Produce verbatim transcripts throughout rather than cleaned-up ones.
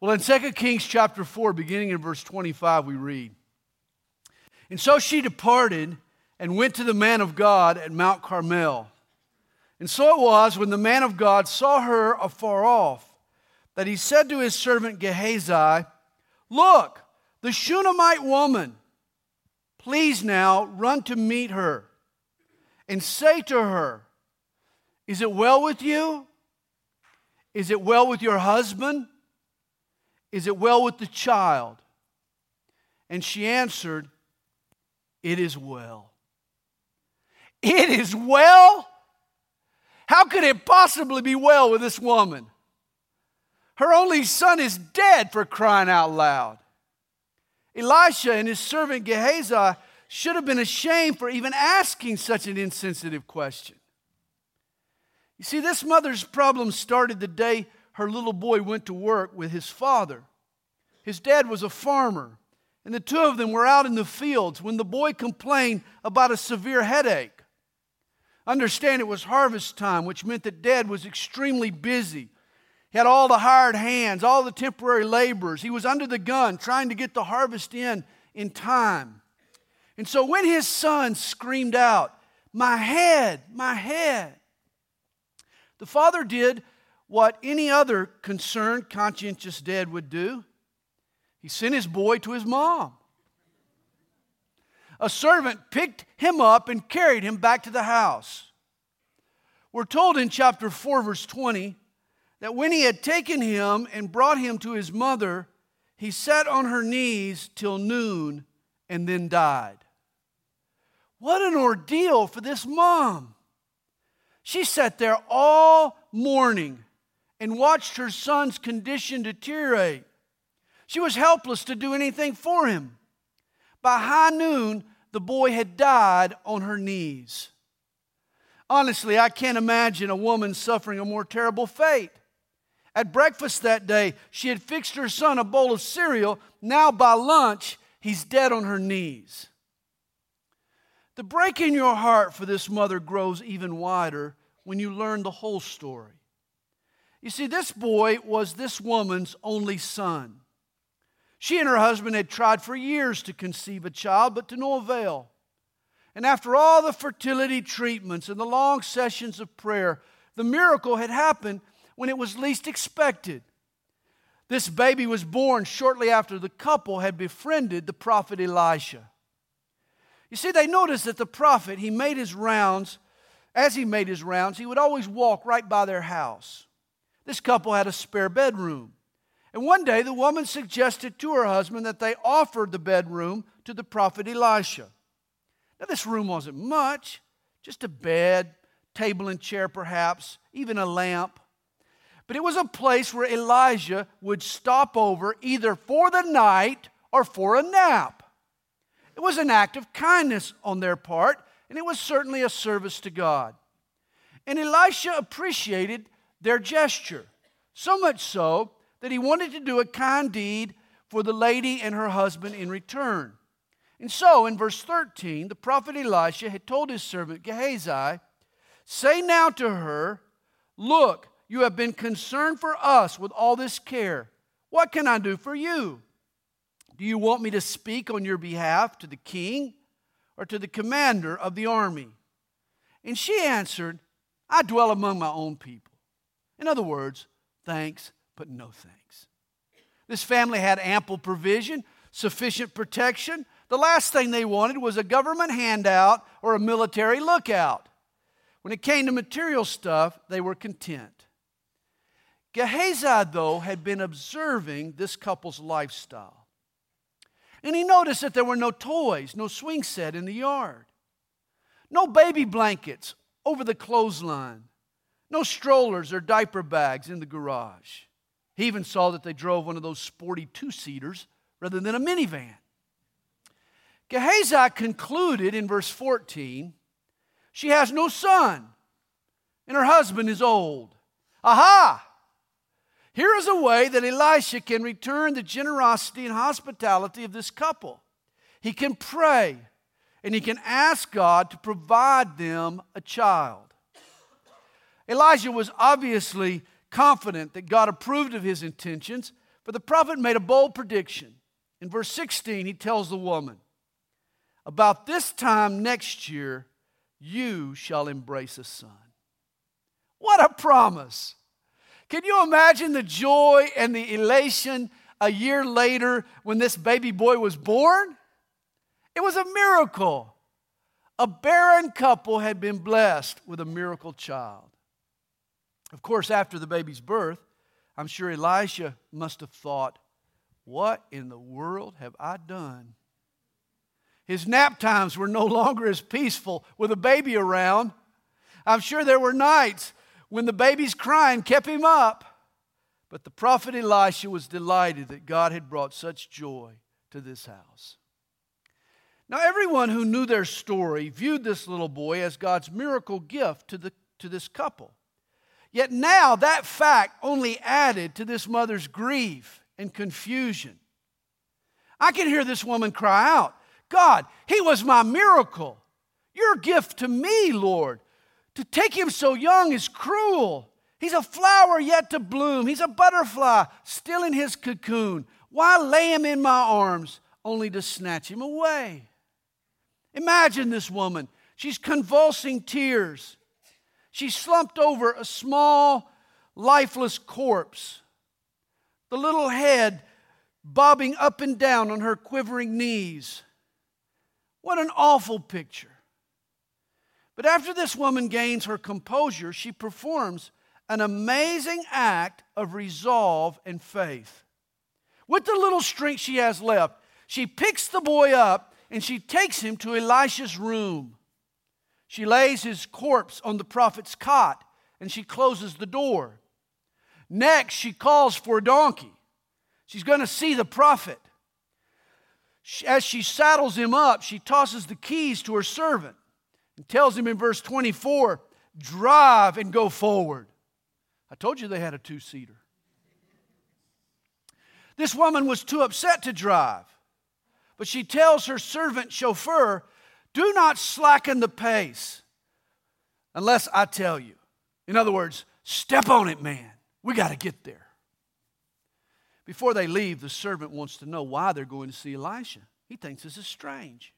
Well, in Second Kings chapter four, beginning in verse twenty-five, we read, "And so she departed and went to the man of God at Mount Carmel. And so it was, when the man of God saw her afar off, that he said to his servant Gehazi, 'Look, the Shunammite woman. Please now run to meet her and say to her, is it well with you? Is it well with your husband? Is it well with the child?' And she answered, 'It is well.'" It is well? How could it possibly be well with this woman? Her only son is dead, for crying out loud. Elisha and his servant Gehazi should have been ashamed for even asking such an insensitive question. You see, this mother's problem started the day her little boy went to work with his father. His dad was a farmer, and the two of them were out in the fields when the boy complained about a severe headache. Understand, it was harvest time, which meant that Dad was extremely busy. He had all the hired hands, all the temporary laborers. He was under the gun trying to get the harvest in in time. And so when his son screamed out, "My head, my head," the father did what any other concerned, conscientious dad would do. He sent his boy to his mom. A servant picked him up and carried him back to the house. We're told in chapter four, verse twenty, that when he had taken him and brought him to his mother, he sat on her knees till noon and then died. What an ordeal for this mom. She sat there all morning and watched her son's condition deteriorate. She was helpless to do anything for him. By high noon, the boy had died on her knees. Honestly, I can't imagine a woman suffering a more terrible fate. At breakfast that day, she had fixed her son a bowl of cereal. Now by lunch, he's dead on her knees. The break in your heart for this mother grows even wider when you learn the whole story. You see, this boy was this woman's only son. She and her husband had tried for years to conceive a child, but to no avail. And after all the fertility treatments and the long sessions of prayer, the miracle had happened when it was least expected. This baby was born shortly after the couple had befriended the prophet Elisha. You see, they noticed that the prophet, he made his rounds. As he made his rounds, he would always walk right by their house. This couple had a spare bedroom. And one day, the woman suggested to her husband that they offer the bedroom to the prophet Elisha. Now, this room wasn't much, just a bed, table and chair perhaps, even a lamp. But it was a place where Elijah would stop over either for the night or for a nap. It was an act of kindness on their part, and it was certainly a service to God. And Elisha appreciated their gesture, so much so that he wanted to do a kind deed for the lady and her husband in return. And so, in verse thirteen, the prophet Elisha had told his servant Gehazi, "Say now to her, 'Look, you have been concerned for us with all this care. What can I do for you? Do you want me to speak on your behalf to the king or to the commander of the army?' And she answered, 'I dwell among my own people.'" In other words, thanks, but no thanks. This family had ample provision, sufficient protection. The last thing they wanted was a government handout or a military lookout. When it came to material stuff, they were content. Gehazi, though, had been observing this couple's lifestyle. And he noticed that there were no toys, no swing set in the yard, no baby blankets over the clothesline, no strollers or diaper bags in the garage. He even saw that they drove one of those sporty two-seaters rather than a minivan. Gehazi concluded in verse fourteen, "She has no son, and her husband is old. Aha! Here is a way that Elisha can return the generosity and hospitality of this couple. He can pray, and he can ask God to provide them a child." Elijah was obviously confident that God approved of his intentions, For the prophet made a bold prediction. In verse sixteen, he tells the woman, about this time next year, you shall embrace a son. What a promise! Can you imagine the joy and the elation a year later when this baby boy was born? It was a miracle. A barren couple had been blessed with a miracle child. Of course, after the baby's birth, I'm sure Elisha must have thought, what in the world have I done? His nap times were no longer as peaceful with a baby around. I'm sure there were nights when the baby's crying kept him up. But the prophet Elisha was delighted that God had brought such joy to this house. Now, everyone who knew their story viewed this little boy as God's miracle gift to the to this couple. Yet now that fact only added to this mother's grief and confusion. I can hear this woman cry out, God, he was my miracle. Your gift to me, Lord. To take him so young is cruel. He's a flower yet to bloom. He's a butterfly still in his cocoon. Why lay him in my arms only to snatch him away? Imagine this woman. She's convulsing tears. She slumped over a small, lifeless corpse. The little head bobbing up and down on her quivering knees. What an awful picture. But after this woman gains her composure, she performs an amazing act of resolve and faith. With the little strength she has left, she picks the boy up and she takes him to Elisha's room. She lays his corpse on the prophet's cot and she closes the door. Next, she calls for a donkey. She's going to see the prophet. As she saddles him up, she tosses the keys to her servant and tells him in verse twenty-four, drive and go forward. I told you they had a two-seater. This woman was too upset to drive, but she tells her servant chauffeur, do not slacken the pace unless I tell you. In other words, step on it, man. We got to get there. Before they leave, the servant wants to know why they're going to see Elisha. He thinks this is strange.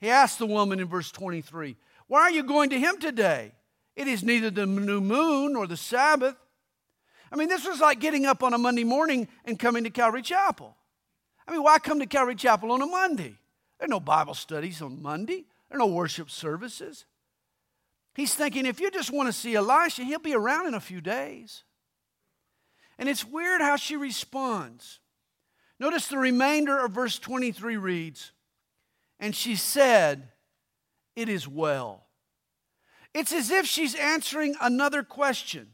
He asked the woman in verse twenty-three, why are you going to him today? It is neither the new moon or the Sabbath. I mean, this was like getting up on a Monday morning and coming to Calvary Chapel. I mean, why come to Calvary Chapel on a Monday? There are no Bible studies on Monday. There are no worship services. He's thinking, if you just want to see Elisha, he'll be around in a few days. And it's weird how she responds. Notice the remainder of verse twenty-three reads, and she said, it is well. It's as if she's answering another question.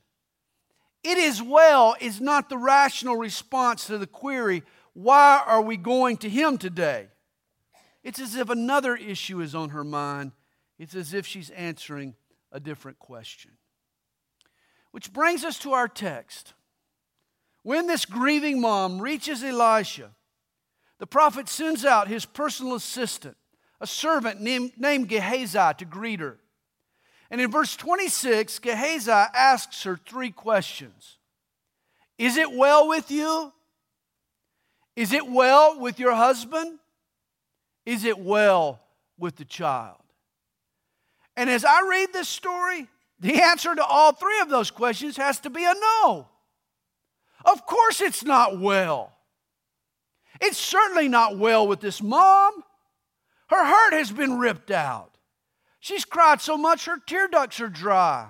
It is well is not the rational response to the query, why are we going to him today? It's as if another issue is on her mind. It's as if she's answering a different question. Which brings us to our text. When this grieving mom reaches Elisha, the prophet sends out his personal assistant, a servant named Gehazi, to greet her. And in verse twenty-six, Gehazi asks her three questions. Is it well with you? Is it well with your husband? Is it well with the child? And as I read this story, the answer to all three of those questions has to be a no. Of course it's not well. It's certainly not well with this mom. Her heart has been ripped out. She's cried so much her tear ducts are dry.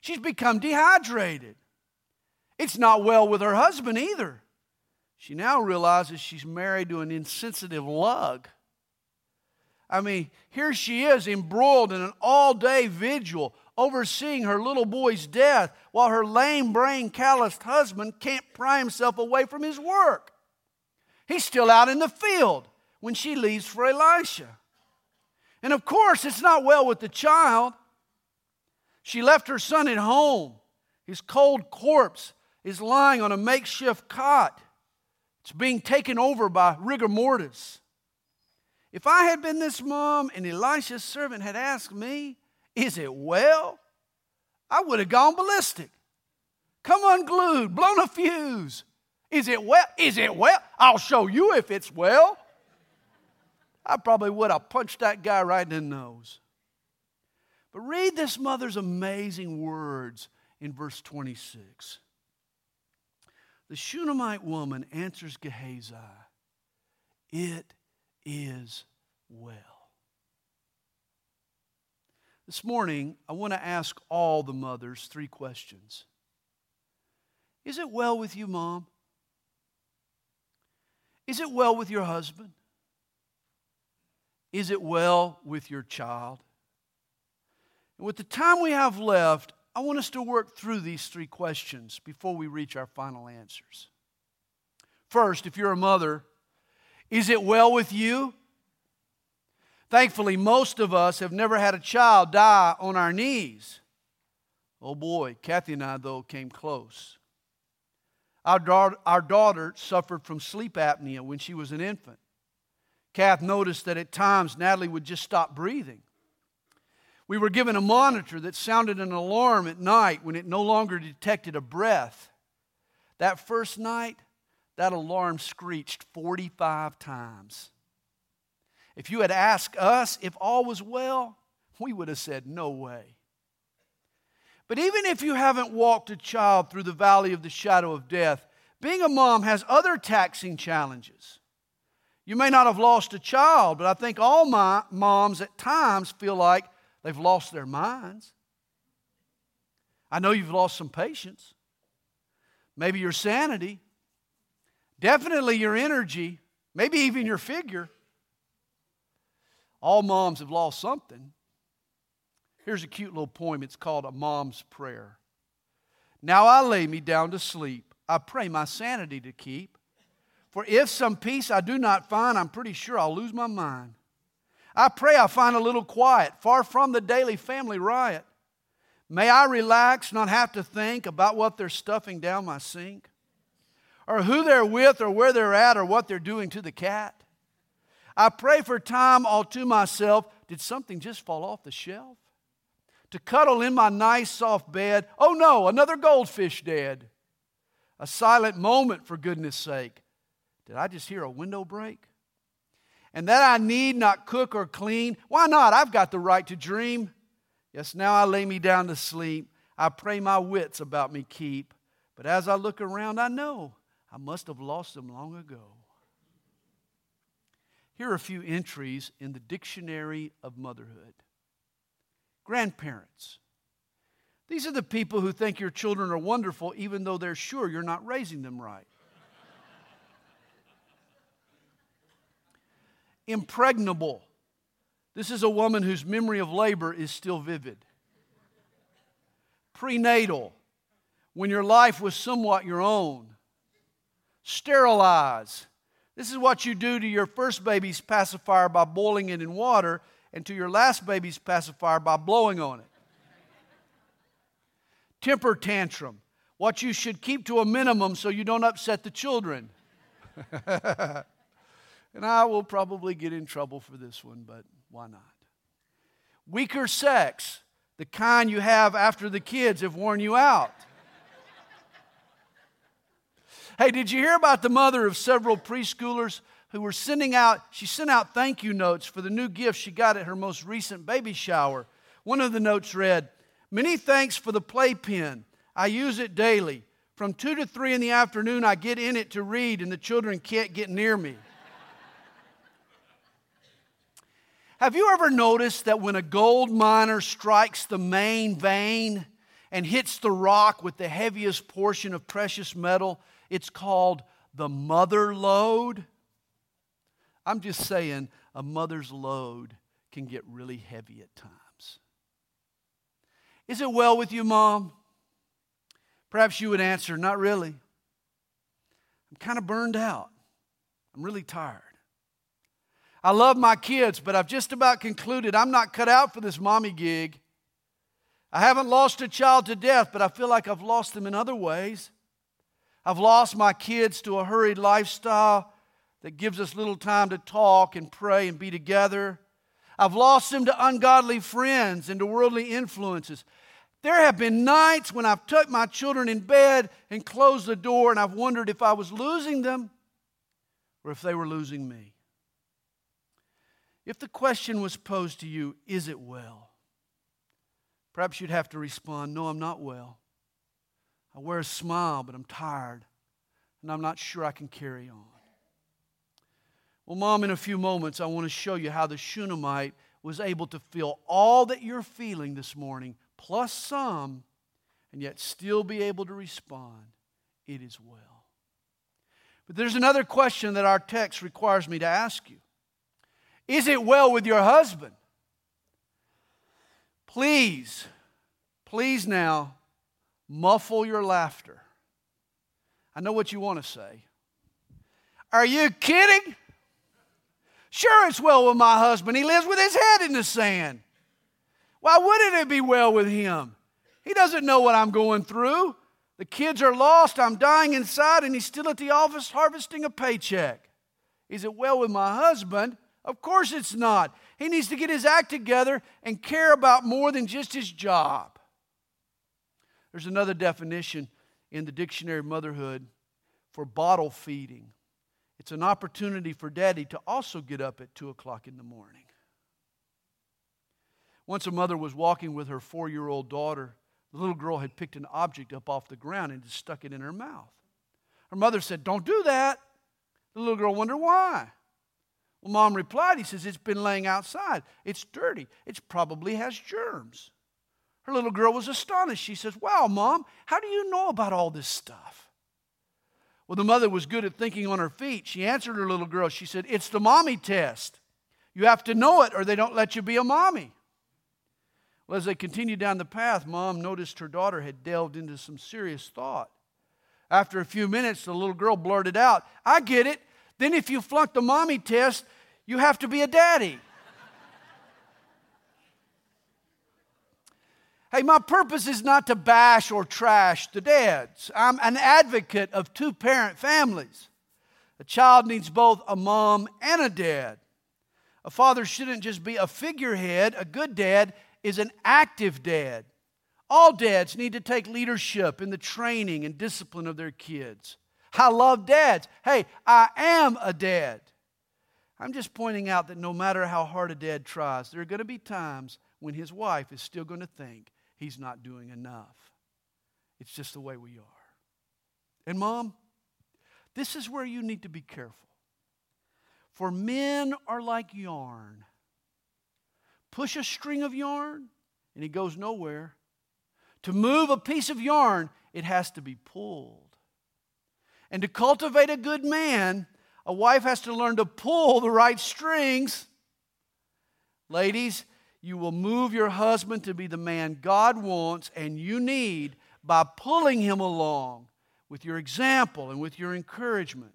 She's become dehydrated. It's not well with her husband either. She now realizes she's married to an insensitive lug. I mean, here she is embroiled in an all-day vigil, overseeing her little boy's death, while her lame brain calloused husband can't pry himself away from his work. He's still out in the field when she leaves for Elisha. And of course, it's not well with the child. She left her son at home. His cold corpse is lying on a makeshift cot. It's being taken over by rigor mortis. If I had been this mom and Elisha's servant had asked me, is it well? I would have gone ballistic. Come unglued, blown a fuse. Is it well? Is it well? I'll show you if it's well. I probably would have punched that guy right in the nose. But read this mother's amazing words in verse twenty-six. The Shunammite woman answers Gehazi, "It is well." This morning, I want to ask all the mothers three questions. Is it well with you, Mom? Is it well with your husband? Is it well with your child? And with the time we have left, I want us to work through these three questions before we reach our final answers. First, if you're a mother, is it well with you? Thankfully, most of us have never had a child die on our knees. Oh boy, Kathy and I, though, came close. Our daughter, our daughter suffered from sleep apnea when she was an infant. Kath noticed that at times Natalie would just stop breathing. We were given a monitor that sounded an alarm at night when it no longer detected a breath. That first night, that alarm screeched forty-five times. If you had asked us if all was well, we would have said, no way. But even if you haven't walked a child through the valley of the shadow of death, being a mom has other taxing challenges. You may not have lost a child, but I think all my moms at times feel like they've lost their minds. I know you've lost some patience. Maybe your sanity. Definitely your energy. Maybe even your figure. All moms have lost something. Here's a cute little poem. It's called A Mom's Prayer. Now I lay me down to sleep. I pray my sanity to keep. For if some peace I do not find, I'm pretty sure I'll lose my mind. I pray I find a little quiet, far from the daily family riot. May I relax, not have to think about what they're stuffing down my sink, or who they're with, or where they're at, or what they're doing to the cat. I pray for time all to myself. Did something just fall off the shelf? To cuddle in my nice soft bed. Oh no, another goldfish dead. A silent moment, for goodness sake. Did I just hear a window break? And that I need not cook or clean. Why not? I've got the right to dream. Yes, now I lay me down to sleep. I pray my wits about me keep. But as I look around, I know I must have lost them long ago. Here are a few entries in the Dictionary of Motherhood. Grandparents. These are the people who think your children are wonderful, even though they're sure you're not raising them right. Impregnable. This is a woman whose memory of labor is still vivid. Prenatal. When your life was somewhat your own. Sterilize. This is what you do to your first baby's pacifier by boiling it in water and to your last baby's pacifier by blowing on it. Temper tantrum. What you should keep to a minimum so you don't upset the children. And I will probably get in trouble for this one, but why not? Weaker sex, the kind you have after the kids have worn you out. Hey, did you hear about the mother of several preschoolers who were sending out, she sent out thank you notes for the new gift she got at her most recent baby shower. One of the notes read, "Many thanks for the playpen. I use it daily. From two to three in the afternoon, I get in it to read and the children can't get near me." Have you ever noticed that when a gold miner strikes the main vein and hits the rock with the heaviest portion of precious metal, it's called the mother lode? I'm just saying, a mother's load can get really heavy at times. Is it well with you, Mom? Perhaps you would answer, not really. I'm kind of burned out. I'm really tired. I love my kids, but I've just about concluded I'm not cut out for this mommy gig. I haven't lost a child to death, but I feel like I've lost them in other ways. I've lost my kids to a hurried lifestyle that gives us little time to talk and pray and be together. I've lost them to ungodly friends and to worldly influences. There have been nights when I've tucked my children in bed and closed the door, and I've wondered if I was losing them or if they were losing me. If the question was posed to you, is it well? Perhaps you'd have to respond, no, I'm not well. I wear a smile, but I'm tired, and I'm not sure I can carry on. Well, Mom, in a few moments, I want to show you how the Shunammite was able to feel all that you're feeling this morning, plus some, and yet still be able to respond, it is well. But there's another question that our text requires me to ask you. Is it well with your husband? Please, please now, muffle your laughter. I know what you want to say. Are you kidding? Sure, it's well with my husband. He lives with his head in the sand. Why wouldn't it be well with him? He doesn't know what I'm going through. The kids are lost. I'm dying inside, and he's still at the office harvesting a paycheck. Is it well with my husband? Of course it's not. He needs to get his act together and care about more than just his job. There's another definition in the dictionary of motherhood for bottle feeding. It's an opportunity for daddy to also get up at two o'clock in the morning. Once a mother was walking with her four-year-old daughter. The little girl had picked an object up off the ground and just stuck it in her mouth. Her mother said, "Don't do that." The little girl wondered why. Well, Mom replied, he says, "It's been laying outside. It's dirty. It probably has germs." Her little girl was astonished. She says, "Wow, Mom, how do you know about all this stuff?" Well, the mother was good at thinking on her feet. She answered her little girl. She said, "It's the mommy test. You have to know it or they don't let you be a mommy." Well, as they continued down the path, Mom noticed her daughter had delved into some serious thought. After a few minutes, the little girl blurted out, "I get it. Then if you flunk the mommy test, you have to be a daddy." Hey, my purpose is not to bash or trash the dads. I'm an advocate of two-parent families. A child needs both a mom and a dad. A father shouldn't just be a figurehead. A good dad is an active dad. All dads need to take leadership in the training and discipline of their kids. I love dads. Hey, I am a dad. I'm just pointing out that no matter how hard a dad tries, there are going to be times when his wife is still going to think he's not doing enough. It's just the way we are. And Mom, this is where you need to be careful. For men are like yarn. Push a string of yarn and it goes nowhere. To move a piece of yarn, it has to be pulled. And to cultivate a good man, a wife has to learn to pull the right strings. Ladies, you will move your husband to be the man God wants and you need by pulling him along with your example and with your encouragement.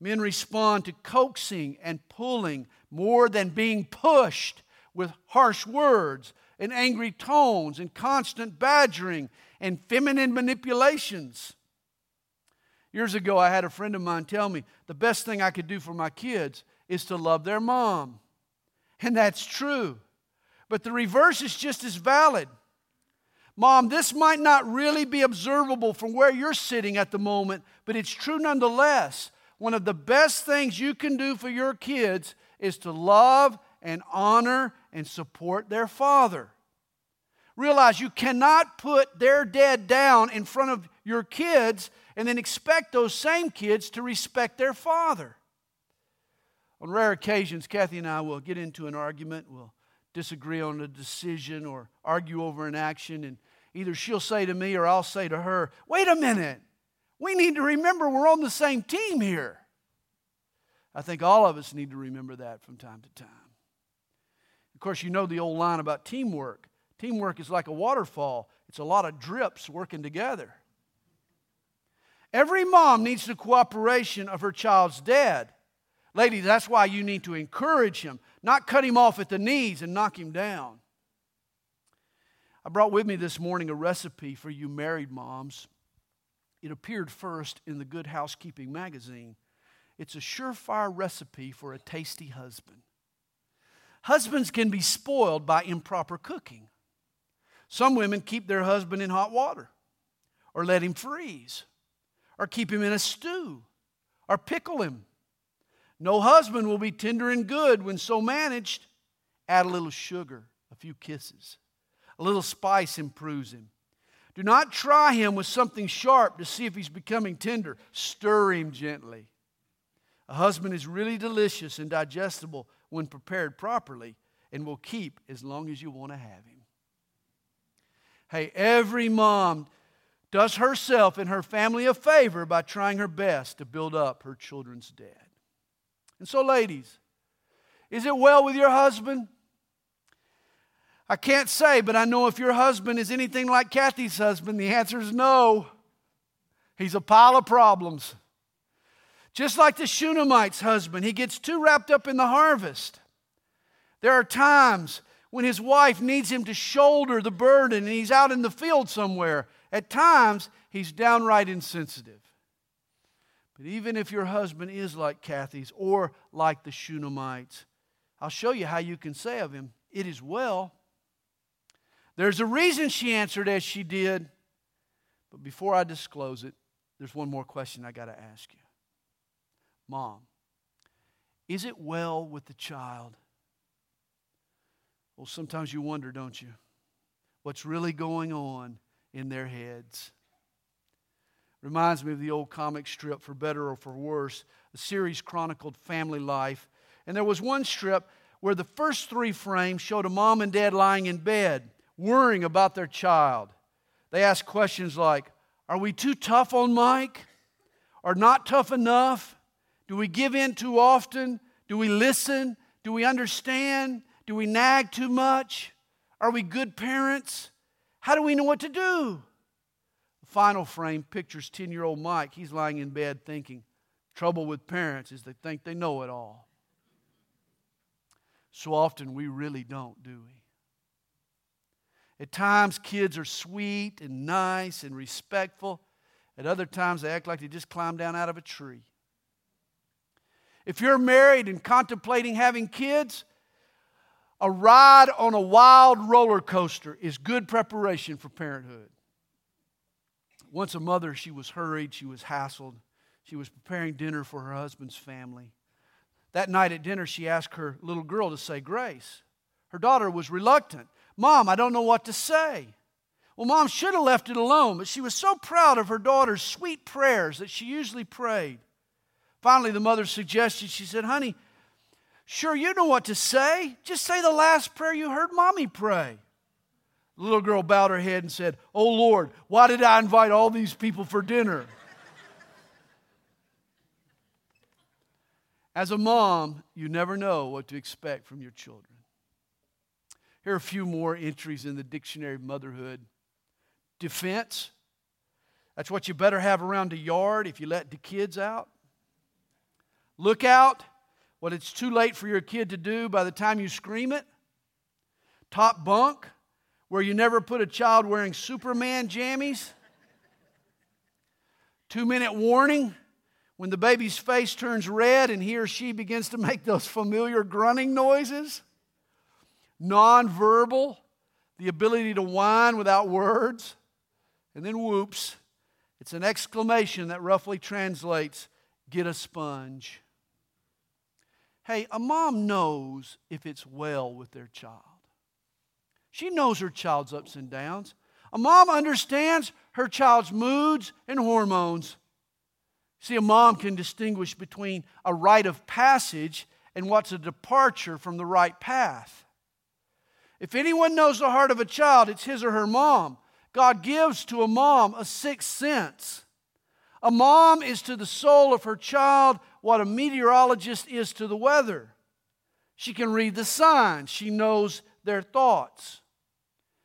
Men respond to coaxing and pulling more than being pushed with harsh words and angry tones and constant badgering and feminine manipulations. Years ago, I had a friend of mine tell me the best thing I could do for my kids is to love their mom. And that's true. But the reverse is just as valid. Mom, this might not really be observable from where you're sitting at the moment, but it's true nonetheless. One of the best things you can do for your kids is to love and honor and support their father. Realize you cannot put their dad down in front of your kids and then expect those same kids to respect their father. On rare occasions, Kathy and I will get into an argument. We'll disagree on a decision or argue over an action. And either she'll say to me or I'll say to her, "Wait a minute. We need to remember we're on the same team here." I think all of us need to remember that from time to time. Of course, you know the old line about teamwork. Teamwork is like a waterfall. It's a lot of drips working together. Every mom needs the cooperation of her child's dad. Ladies, that's why you need to encourage him, not cut him off at the knees and knock him down. I brought with me this morning a recipe for you married moms. It appeared first in the Good Housekeeping magazine. It's a surefire recipe for a tasty husband. Husbands can be spoiled by improper cooking. Some women keep their husband in hot water or let him freeze or keep him in a stew or pickle him. No husband will be tender and good when so managed. Add a little sugar, a few kisses. A little spice improves him. Do not try him with something sharp to see if he's becoming tender. Stir him gently. A husband is really delicious and digestible when prepared properly and will keep as long as you want to have him. Hey, every mom does herself and her family a favor by trying her best to build up her children's dad. And so, ladies, is it well with your husband? I can't say, but I know if your husband is anything like Kathy's husband, the answer is no. He's a pile of problems. Just like the Shunammite's husband, he gets too wrapped up in the harvest. There are times when his wife needs him to shoulder the burden and he's out in the field somewhere. At times, he's downright insensitive. But even if your husband is like Kathy's or like the Shunammite's, I'll show you how you can say of him, "It is well." There's a reason she answered as she did. But before I disclose it, there's one more question I got to ask you. Mom, is it well with the child? Well, sometimes you wonder, don't you, what's really going on in their heads. Reminds me of the old comic strip, For Better or For Worse, a series chronicled family life. And there was one strip where the first three frames showed a mom and dad lying in bed, worrying about their child. They asked questions like, are we too tough on Mike? Or not tough enough? Do we give in too often? Do we listen? Do we understand? Do we nag too much? Are we good parents? How do we know what to do? The final frame pictures ten-year-old Mike. He's lying in bed thinking, trouble with parents is they think they know it all. So often we really don't, do we? At times kids are sweet and nice and respectful. At other times they act like they just climbed down out of a tree. If you're married and contemplating having kids, a ride on a wild roller coaster is good preparation for parenthood. Once a mother, she was hurried, she was hassled. She was preparing dinner for her husband's family. That night at dinner, she asked her little girl to say grace. Her daughter was reluctant. Mom, I don't know what to say. Well, Mom should have left it alone, but she was so proud of her daughter's sweet prayers that she usually prayed. Finally, the mother suggested, she said, honey, sure, you know what to say. Just say the last prayer you heard Mommy pray. The little girl bowed her head and said, oh, Lord, why did I invite all these people for dinner? As a mom, you never know what to expect from your children. Here are a few more entries in the dictionary of motherhood. Defense. That's what you better have around the yard if you let the kids out. Look out. What it's too late for your kid to do by the time you scream it. Top bunk, where you never put a child wearing Superman jammies. Two-minute warning, when the baby's face turns red and he or she begins to make those familiar grunting noises. Nonverbal, the ability to whine without words. And then whoops, it's an exclamation that roughly translates, get a sponge. Hey, a mom knows if it's well with their child. She knows her child's ups and downs. A mom understands her child's moods and hormones. See, a mom can distinguish between a rite of passage and what's a departure from the right path. If anyone knows the heart of a child, it's his or her mom. God gives to a mom a sixth sense. A mom is to the soul of her child what a meteorologist is to the weather. She can read the signs. She knows their thoughts.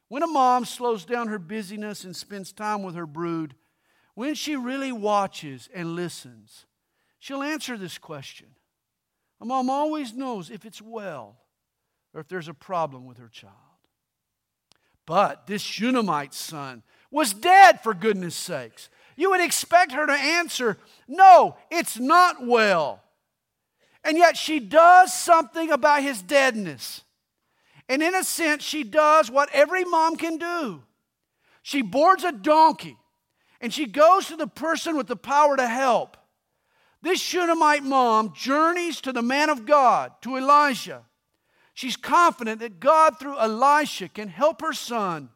When a mom slows down her busyness and spends time with her brood, when she really watches and listens, she'll answer this question. A mom always knows if it's well or if there's a problem with her child. But this Shunammite's son was dead, for goodness sakes. You would expect her to answer, no, it's not well. And yet she does something about his deadness. And in a sense, she does what every mom can do. She boards a donkey, and she goes to the person with the power to help. This Shunammite mom journeys to the man of God, to Elisha. She's confident that God, through Elisha, can help her son.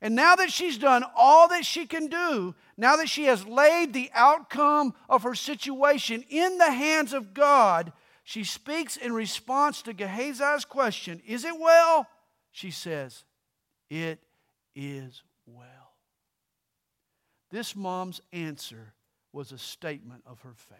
And now that she's done all that she can do, now that she has laid the outcome of her situation in the hands of God, she speaks in response to Gehazi's question, "Is it well?" She says, "It is well." This mom's answer was a statement of her faith.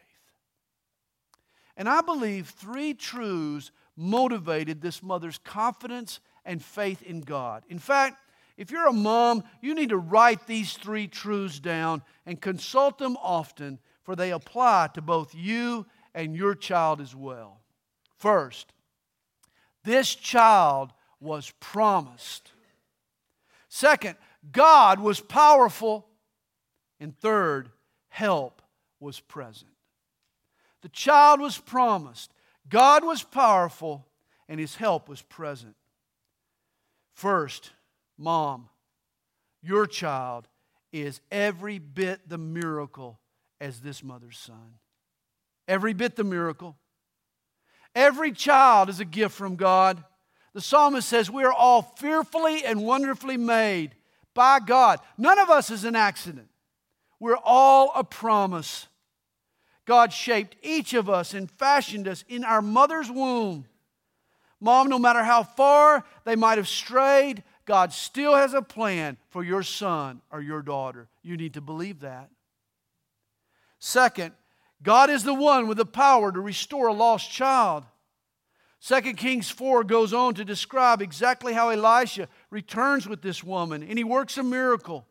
And I believe three truths motivated this mother's confidence and faith in God. In fact, if you're a mom, you need to write these three truths down and consult them often, for they apply to both you and your child as well. First, this child was promised. Second, God was powerful. And third, help was present. The child was promised, God was powerful, and His help was present. First, mom, your child is every bit the miracle as this mother's son. Every bit the miracle. Every child is a gift from God. The psalmist says we are all fearfully and wonderfully made by God. None of us is an accident. We're all a promise. God shaped each of us and fashioned us in our mother's womb. Mom, no matter how far they might have strayed, God still has a plan for your son or your daughter. You need to believe that. Second, God is the one with the power to restore a lost child. Second Kings four goes on to describe exactly how Elisha returns with this woman, and he works a miracle.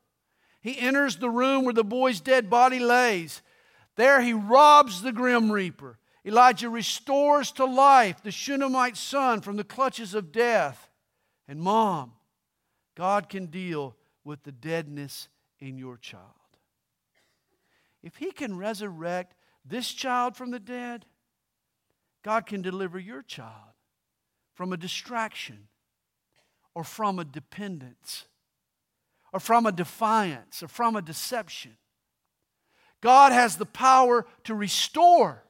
He enters the room where the boy's dead body lays. There he robs the grim reaper. Elijah restores to life the Shunammite son from the clutches of death. And mom, God can deal with the deadness in your child. If He can resurrect this child from the dead, God can deliver your child from a distraction or from a dependence or from a defiance or from a deception. God has the power to restore.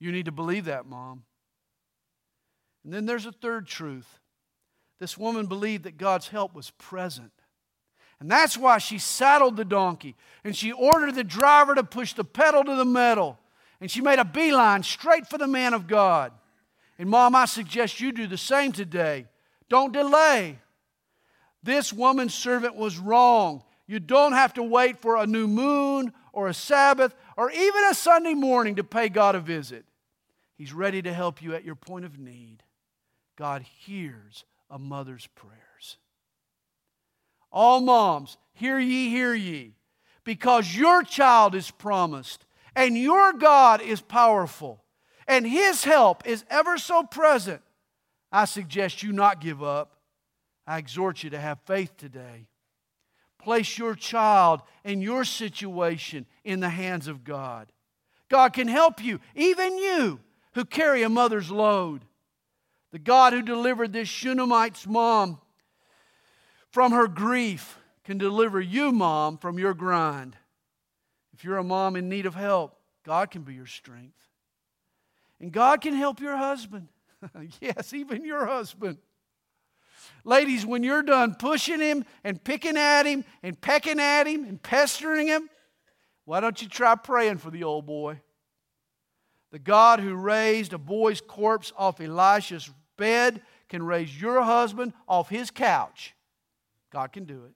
You need to believe that, mom. And then there's a third truth. This woman believed that God's help was present. And that's why she saddled the donkey, and she ordered the driver to push the pedal to the metal, and she made a beeline straight for the man of God. And mom, I suggest you do the same today. Don't delay. This woman's servant was wrong. You don't have to wait for a new moon or a Sabbath or even a Sunday morning to pay God a visit. He's ready to help you at your point of need. God hears a mother's prayers. All moms, hear ye, hear ye, because your child is promised and your God is powerful and His help is ever so present. I suggest you not give up. I exhort you to have faith today. Place your child and your situation in the hands of God. God can help you, even you who carry a mother's load. The God who delivered this Shunammite's mom from her grief can deliver you, mom, from your grind. If you're a mom in need of help, God can be your strength. And God can help your husband. Yes, even your husband. Ladies, when you're done pushing him and picking at him and pecking at him and pestering him, why don't you try praying for the old boy? The God who raised a boy's corpse off Elisha's bed can raise your husband off his couch. God can do it.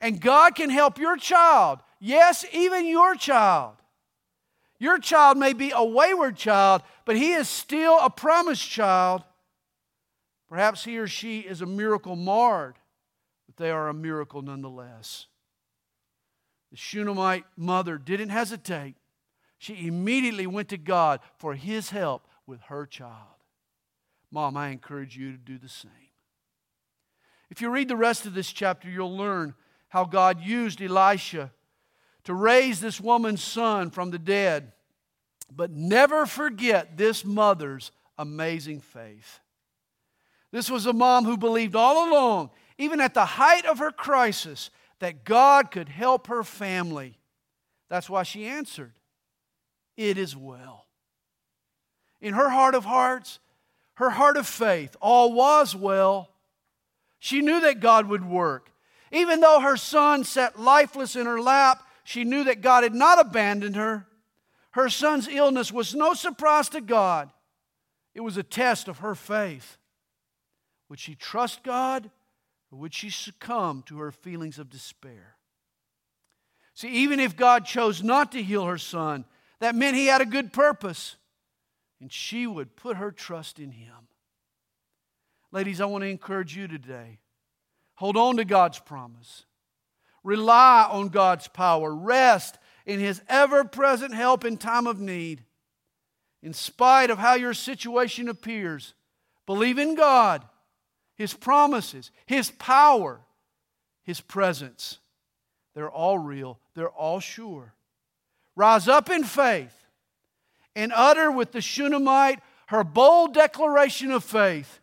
And God can help your child. Yes, even your child. Your child may be a wayward child, but he is still a promised child. Perhaps he or she is a miracle marred, but they are a miracle nonetheless. The Shunammite mother didn't hesitate. She immediately went to God for His help with her child. Mom, I encourage you to do the same. If you read the rest of this chapter, you'll learn how God used Elisha to raise this woman's son from the dead. But never forget this mother's amazing faith. This was a mom who believed all along, even at the height of her crisis, that God could help her family. That's why she answered, "It is well." In her heart of hearts, her heart of faith, all was well. She knew that God would work. Even though her son sat lifeless in her lap, she knew that God had not abandoned her. Her son's illness was no surprise to God. It was a test of her faith. Would she trust God, or would she succumb to her feelings of despair? See, even if God chose not to heal her son, that meant he had a good purpose, and she would put her trust in him. Ladies, I want to encourage you today. Hold on to God's promise. Rely on God's power. Rest in His ever-present help in time of need. In spite of how your situation appears, believe in God, His promises, His power, His presence. They're all real. They're all sure. Rise up in faith and utter with the Shunammite her bold declaration of faith.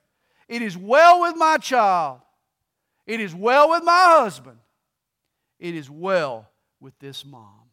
It is well with my child. It is well with my husband. It is well with this mom.